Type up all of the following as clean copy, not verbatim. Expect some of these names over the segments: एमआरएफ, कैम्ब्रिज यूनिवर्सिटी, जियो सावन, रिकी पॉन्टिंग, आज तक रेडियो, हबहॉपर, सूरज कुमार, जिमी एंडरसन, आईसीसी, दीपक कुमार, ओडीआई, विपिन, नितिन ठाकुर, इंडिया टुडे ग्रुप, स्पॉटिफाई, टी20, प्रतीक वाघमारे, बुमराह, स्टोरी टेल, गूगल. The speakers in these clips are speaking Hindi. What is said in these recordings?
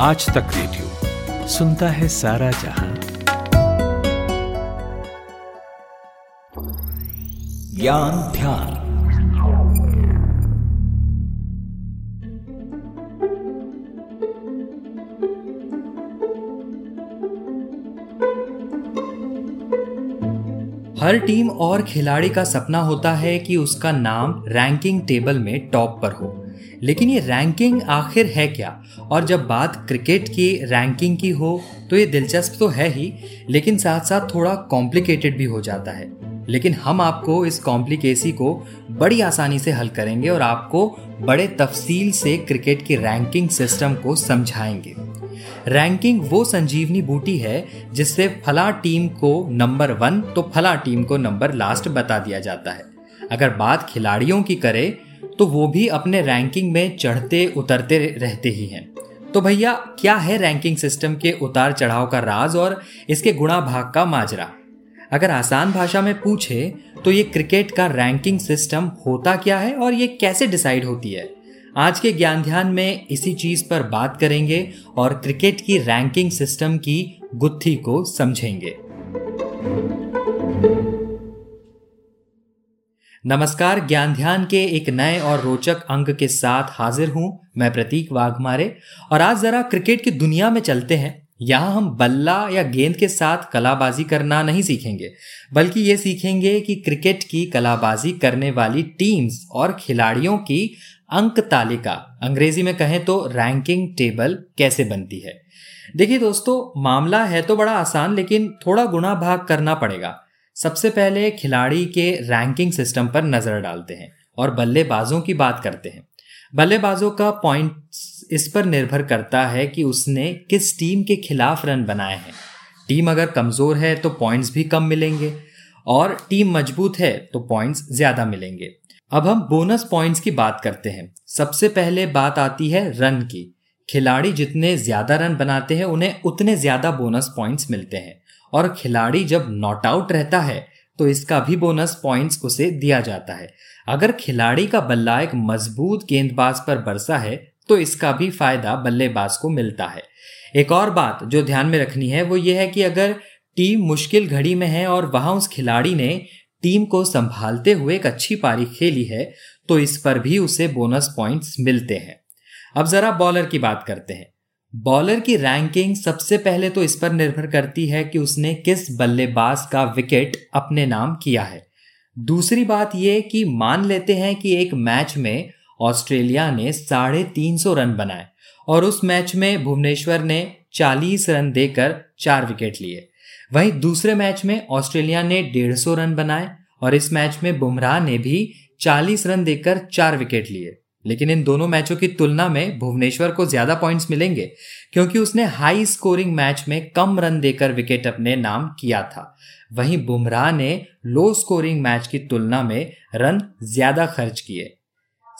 आज तक रेडियो सुनता है सारा जहां। ज्ञान ध्यान। हर टीम और खिलाड़ी का सपना होता है कि उसका नाम रैंकिंग टेबल में टॉप पर हो, लेकिन ये रैंकिंग आखिर है क्या? और जब बात क्रिकेट की रैंकिंग की हो तो ये दिलचस्प तो है ही, लेकिन साथ साथ थोड़ा कॉम्प्लिकेटेड भी हो जाता है। लेकिन हम आपको इस कॉम्प्लिकेसी को बड़ी आसानी से हल करेंगे और आपको बड़े तफसील से क्रिकेट की रैंकिंग सिस्टम को समझाएंगे। रैंकिंग वो संजीवनी बूटी है जिससे फला टीम को नंबर 1 तो फला टीम को नंबर लास्ट बता दिया जाता है। अगर बात खिलाड़ियों की करें तो वो भी अपने रैंकिंग में चढ़ते उतरते रहते ही हैं। तो भैया, क्या है रैंकिंग सिस्टम के उतार चढ़ाव का राज और इसके गुणा भाग का माजरा? अगर आसान भाषा में पूछे तो ये क्रिकेट का रैंकिंग सिस्टम होता क्या है और ये कैसे डिसाइड होती है? आज के ज्ञान ध्यान में इसी चीज़ पर बात करेंगे और क्रिकेट की रैंकिंग सिस्टम की गुत्थी को समझेंगे। नमस्कार, ज्ञान ध्यान के एक नए और रोचक अंक के साथ हाजिर हूं मैं प्रतीक वाघमारे, और आज जरा क्रिकेट की दुनिया में चलते हैं। यहाँ हम बल्ला या गेंद के साथ कलाबाजी करना नहीं सीखेंगे, बल्कि ये सीखेंगे कि क्रिकेट की कलाबाजी करने वाली टीम्स और खिलाड़ियों की अंक तालिका, अंग्रेजी में कहें तो रैंकिंग टेबल, कैसे बनती है। देखिए दोस्तों, मामला है तो बड़ा आसान, लेकिन थोड़ा गुणा भाग करना पड़ेगा। सबसे पहले खिलाड़ी के रैंकिंग सिस्टम पर नजर डालते हैं और बल्लेबाजों की बात करते हैं। बल्लेबाजों का पॉइंट्स इस पर निर्भर करता है कि उसने किस टीम के खिलाफ रन बनाए हैं। टीम अगर कमज़ोर है तो पॉइंट्स भी कम मिलेंगे और टीम मजबूत है तो पॉइंट्स ज़्यादा मिलेंगे। अब हम बोनस पॉइंट्स की बात करते हैं। सबसे पहले बात आती है रन की। खिलाड़ी जितने ज़्यादा रन बनाते हैं उन्हें उतने ज़्यादा बोनस पॉइंट्स मिलते हैं, और खिलाड़ी जब नॉट आउट रहता है तो इसका भी बोनस पॉइंट्स उसे दिया जाता है। अगर खिलाड़ी का बल्ला एक मजबूत गेंदबाज पर बरसा है तो इसका भी फायदा बल्लेबाज को मिलता है। एक और बात जो ध्यान में रखनी है वो ये है कि अगर टीम मुश्किल घड़ी में है और वहां उस खिलाड़ी ने टीम को संभालते हुए एक अच्छी पारी खेली है तो इस पर भी उसे बोनस पॉइंट्स मिलते हैं। अब जरा बॉलर की बात करते हैं। बॉलर की रैंकिंग सबसे पहले तो इस पर निर्भर करती है कि उसने किस बल्लेबाज का विकेट अपने नाम किया है। दूसरी बात ये कि मान लेते हैं कि एक मैच में ऑस्ट्रेलिया ने 350 रन बनाए और उस मैच में भुवनेश्वर ने 40 रन देकर 4 विकेट लिए। वहीं दूसरे मैच में ऑस्ट्रेलिया ने 150 रन बनाए और इस मैच में बुमराह ने भी 40 रन देकर 4 विकेट लिए। लेकिन इन दोनों मैचों की तुलना में भुवनेश्वर को ज्यादा पॉइंट्स मिलेंगे क्योंकि उसने हाई स्कोरिंग मैच में कम रन देकर विकेट अपने नाम किया था। वहीं बुमराह ने लो स्कोरिंग मैच की तुलना में रन ज्यादा खर्च किए।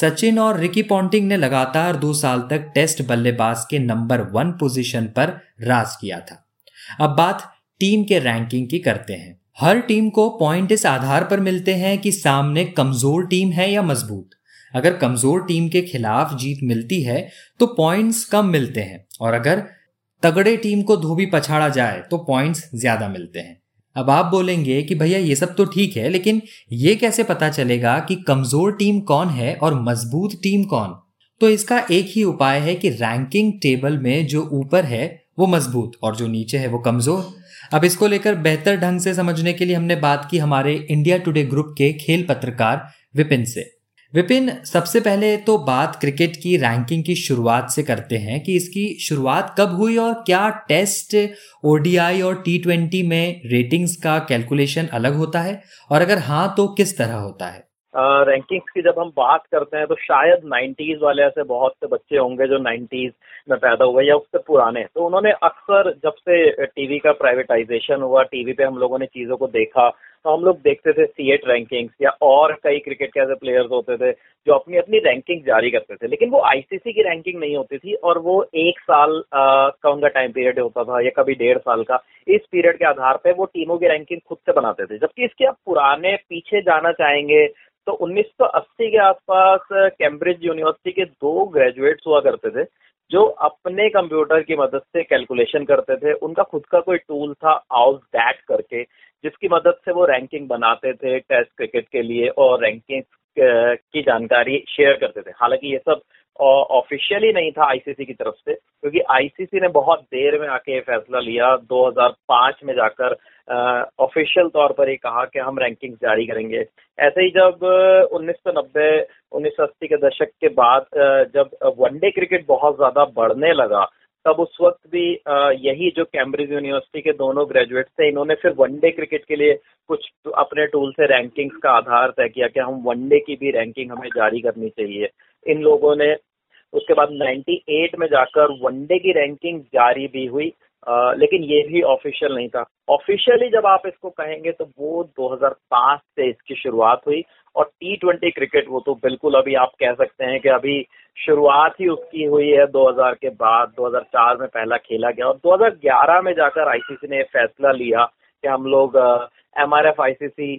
सचिन और रिकी पॉन्टिंग ने लगातार 2 साल तक टेस्ट बल्लेबाज के नंबर 1 पोजीशन पर राज किया था। अब बात टीम के रैंकिंग की करते हैं। हर टीम को पॉइंट इस आधार पर मिलते हैं कि सामने कमजोर टीम है या मजबूत। अगर कमजोर टीम के खिलाफ जीत मिलती है तो पॉइंट्स कम मिलते हैं, और अगर तगड़े टीम को धोबी पछाड़ा जाए तो पॉइंट्स ज्यादा मिलते हैं। अब आप बोलेंगे कि भैया ये सब तो ठीक है, लेकिन ये कैसे पता चलेगा कि कमजोर टीम कौन है और मजबूत टीम कौन? तो इसका एक ही उपाय है कि रैंकिंग टेबल में जो ऊपर है वो मजबूत और जो नीचे है वो कमजोर। अब इसको लेकर बेहतर ढंग से समझने के लिए हमने बात की हमारे इंडिया टुडे ग्रुप के खेल पत्रकार विपिन से। विपिन, सबसे पहले तो बात क्रिकेट की रैंकिंग की शुरुआत से करते हैं कि इसकी शुरुआत कब हुई और क्या टेस्ट, ओडीआई और टी20 में रेटिंग्स का कैलकुलेशन अलग होता है, और अगर हाँ तो किस तरह होता है? रैंकिंग्स की जब हम बात करते हैं तो शायद 90s वाले ऐसे बहुत से बच्चे होंगे जो 90s में पैदा हुए या उससे पुराने, तो उन्होंने अक्सर जब से टीवी का प्राइवेटाइजेशन हुआ, टीवी पे हम लोगों ने चीज़ों को देखा, तो हम लोग देखते थे C8 रैंकिंग्स या और कई क्रिकेट के ऐसे प्लेयर्स होते थे जो अपनी अपनी रैंकिंग जारी करते थे, लेकिन वो आईसीसी की रैंकिंग नहीं होती थी और वो 1 साल का उनका टाइम पीरियड होता था या कभी 1.5 साल का। इस पीरियड के आधार पर वो टीमों की रैंकिंग खुद से बनाते थे। जबकि इसके आप पुराने पीछे जाना चाहेंगे तो 1980 के आसपास कैम्ब्रिज यूनिवर्सिटी के 2 ग्रेजुएट्स हुआ करते थे जो अपने कंप्यूटर की मदद से कैलकुलेशन करते थे। उनका खुद का कोई टूल था आउट दैट करके, जिसकी मदद से वो रैंकिंग बनाते थे टेस्ट क्रिकेट के लिए और रैंकिंग की जानकारी शेयर करते थे। हालांकि ये सब ऑफिशियली नहीं था आईसीसी की तरफ से, क्योंकि आईसीसी ने बहुत देर में आके ये फैसला लिया। 2005 में जाकर ऑफिशियल तौर पर ये कहा कि हम रैंकिंग्स जारी करेंगे। ऐसे ही जब 1990 1980 के दशक के बाद जब वनडे क्रिकेट बहुत ज्यादा बढ़ने लगा, तब उस वक्त भी यही जो कैम्ब्रिज यूनिवर्सिटी के दोनों ग्रेजुएट्स थे, इन्होंने फिर वनडे क्रिकेट के लिए कुछ अपने टूल से रैंकिंग्स का आधार तय किया कि हम वनडे की भी रैंकिंग हमें जारी करनी चाहिए। इन लोगों ने उसके बाद 98 में जाकर वनडे की रैंकिंग जारी भी हुई, लेकिन ये भी ऑफिशियल नहीं था। ऑफिशियली जब आप इसको कहेंगे तो वो 2005 से इसकी शुरुआत हुई। और T20 क्रिकेट वो तो बिल्कुल अभी आप कह सकते हैं कि अभी शुरुआत ही उसकी हुई है 2000 के बाद। 2004 में पहला खेला गया और 2011 में जाकर आईसीसी ने फैसला लिया कि हम लोग एमआरएफ आईसीसी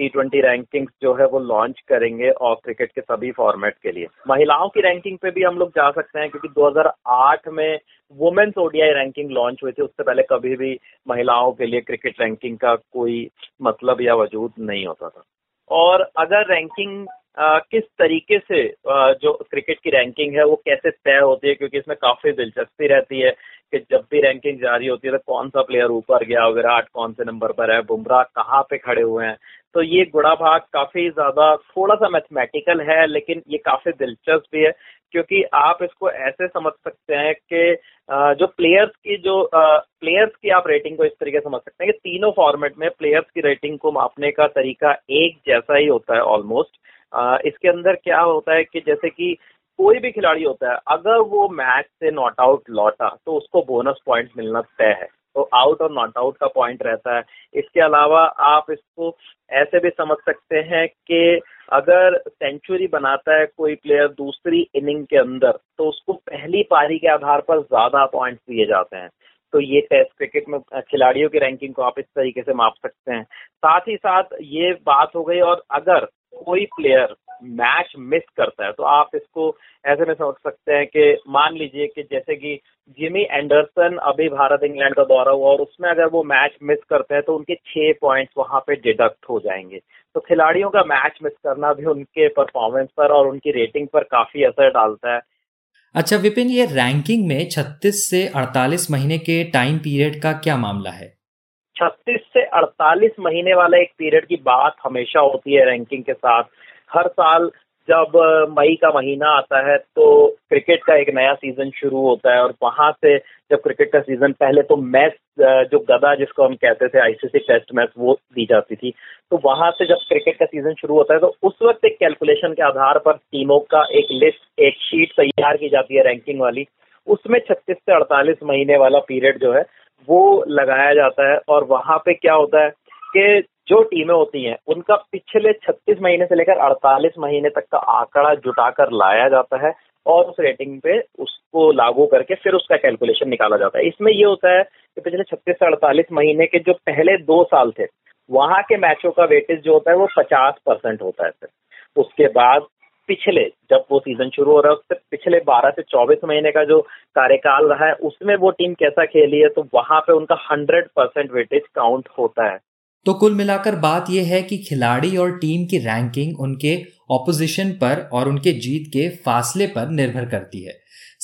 T20 रैंकिंग्स जो है वो लॉन्च करेंगे और क्रिकेट के सभी फॉर्मेट के लिए। महिलाओं की रैंकिंग पे भी हम लोग जा सकते हैं, क्योंकि 2008 में वुमेन्स ओडीआई रैंकिंग लॉन्च हुई थी। उससे पहले कभी भी महिलाओं के लिए क्रिकेट रैंकिंग का कोई मतलब या वजूद नहीं होता था। और अगर रैंकिंग किस तरीके से जो क्रिकेट की रैंकिंग है वो कैसे तय होती है, क्योंकि इसमें काफ़ी दिलचस्पी रहती है कि जब भी रैंकिंग जारी होती है तो कौन सा प्लेयर ऊपर गया, विराट कौन से नंबर पर है, बुमराह कहाँ पे खड़े हुए हैं। तो ये गुणा भाग काफ़ी ज़्यादा थोड़ा सा मैथमेटिकल है, लेकिन ये काफ़ी दिलचस्प भी है, क्योंकि आप इसको ऐसे समझ सकते हैं कि जो प्लेयर्स की आप रेटिंग को इस तरीके समझ सकते हैं कि तीनों फॉर्मेट में प्लेयर्स की रेटिंग को मापने का तरीका एक जैसा ही होता है ऑलमोस्ट। इसके अंदर क्या होता है कि जैसे कि कोई भी खिलाड़ी होता है, अगर वो मैच से नॉट आउट लौटा तो उसको बोनस पॉइंट मिलना तय है, तो आउट और नॉट आउट का पॉइंट रहता है। इसके अलावा आप इसको ऐसे भी समझ सकते हैं कि अगर सेंचुरी बनाता है कोई प्लेयर दूसरी इनिंग के अंदर, तो उसको पहली पारी के आधार पर ज़्यादा पॉइंट्स दिए जाते हैं। तो ये टेस्ट क्रिकेट में खिलाड़ियों की रैंकिंग को आप इस तरीके से माप सकते हैं। साथ ही साथ ये बात हो गई, और अगर कोई प्लेयर मैच मिस करता है तो आप इसको ऐसे में समझ सकते हैं कि मान लीजिए कि जैसे कि जिमी एंडरसन अभी भारत इंग्लैंड का दौरा हुआ और उसमें अगर वो मैच मिस करते हैं तो उनके 6 पॉइंट्स वहाँ पे डिडक्ट हो जाएंगे। तो खिलाड़ियों का मैच मिस करना भी उनके परफॉर्मेंस पर और उनकी रेटिंग पर काफ़ी असर डालता है। अच्छा विपिन, ये रैंकिंग में 36 से 48 महीने के टाइम पीरियड का क्या मामला है? 36 से 48 महीने वाला एक पीरियड की बात हमेशा होती है रैंकिंग के साथ। हर साल जब मई का महीना आता है तो क्रिकेट का एक नया सीजन शुरू होता है, और वहां से जब क्रिकेट का सीजन, पहले तो मैच जो गदा जिसको हम कहते थे आईसीसी टेस्ट मैच, वो दी जाती थी। तो वहां से जब क्रिकेट का सीजन शुरू होता है तो उस वक्त एक कैलकुलेशन के आधार पर टीमों का एक लिस्ट, एक शीट तैयार की जाती है रैंकिंग वाली। उसमें 36 से 48 महीने वाला पीरियड जो है वो लगाया जाता है, और वहां पे क्या होता है कि जो टीमें होती हैं उनका पिछले 36 महीने से लेकर 48 महीने तक का आंकड़ा जुटाकर लाया जाता है और उस रेटिंग पे उसको लागू करके फिर उसका कैलकुलेशन निकाला जाता है। इसमें ये होता है कि पिछले 36 से 48 महीने के जो पहले 2 साल थे वहां के मैचों का वेटेज जो होता है वो 50% होता है। उसके बाद पिछले, जब वो सीजन शुरू हो रहा है उससे पिछले 12 से 24 महीने का जो कार्यकाल रहा है उसमें वो टीम कैसा खेली है, तो वहां पे उनका 100% वेटेज काउंट होता है। तो कुल मिलाकर बात यह है कि खिलाड़ी और टीम की रैंकिंग उनके ऑपोजिशन पर और उनके जीत के फासले पर निर्भर करती है।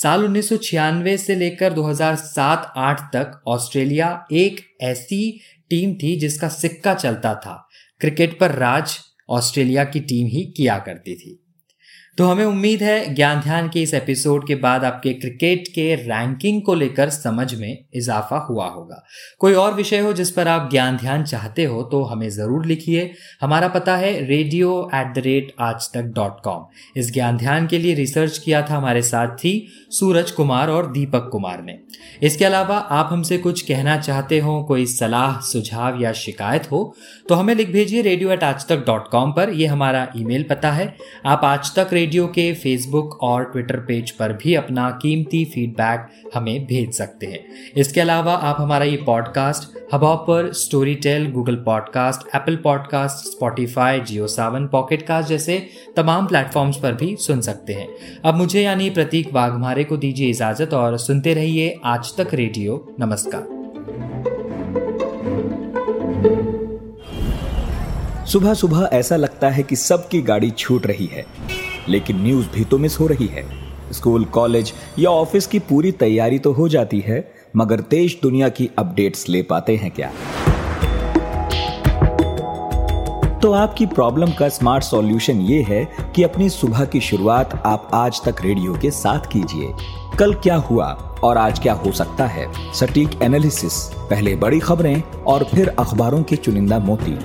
साल 1996 से लेकर 2007-08 तक ऑस्ट्रेलिया एक ऐसी टीम थी जिसका सिक्का चलता था। क्रिकेट पर राज ऑस्ट्रेलिया की टीम ही किया करती थी। तो हमें उम्मीद है ज्ञान ध्यान के इस एपिसोड के बाद आपके क्रिकेट के रैंकिंग को लेकर समझ में इजाफा हुआ होगा। कोई और विषय हो जिस पर आप ज्ञान ध्यान चाहते हो तो हमें ज़रूर लिखिए। हमारा पता है radio@aajtak.com। इस ज्ञान ध्यान के लिए रिसर्च किया था हमारे साथी सूरज कुमार और दीपक कुमार ने। इसके अलावा आप हमसे कुछ कहना चाहते हो, कोई सलाह सुझाव या शिकायत हो तो हमें लिख भेजिए radio@aajtak.com पर। यह हमारा ईमेल पता है। आप आज तक रेडियो के फेसबुक और ट्विटर पेज पर भी अपना कीमती फीडबैक हमें भेज सकते हैं। इसके अलावा आप हमारा ये podcast हबहॉपर, स्टोरी टेल, गूगल podcast, Apple podcast, स्पॉटिफाई, जियो सावन, पॉकेट कास्ट जैसे तमाम प्लेटफॉर्म्स पर भी सुन सकते हैं। अब मुझे यानी प्रतीक वाघमारे को दीजिए इजाज़त और सुनते रहिए आज तक रेडियो। नमस्कार। सुबह सुबह ऐसा लगता है कि सबकी गाड़ी छूट रही है, लेकिन न्यूज़ भी तो मिस हो रही है। स्कूल, कॉलेज या ऑफिस की पूरी तैयारी तो हो जाती है, मगर देश दुनिया की अपडेट्स ले पाते हैं क्या? तो आपकी प्रॉब्लम का स्मार्ट सॉल्यूशन ये है कि अपनी सुबह की शुरुआत आप आज तक रेडियो के साथ कीजिए। कल क्या हुआ और आज क्या हो सकता है, सटीक एनालिसिस, पहले बड़ी खबरें और फिर अखबारों के चुनिंदा मोती।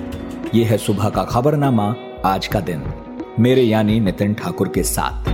ये है सुबह का खबरनामा, आज का दिन, मेरे यानी नितिन ठाकुर के साथ।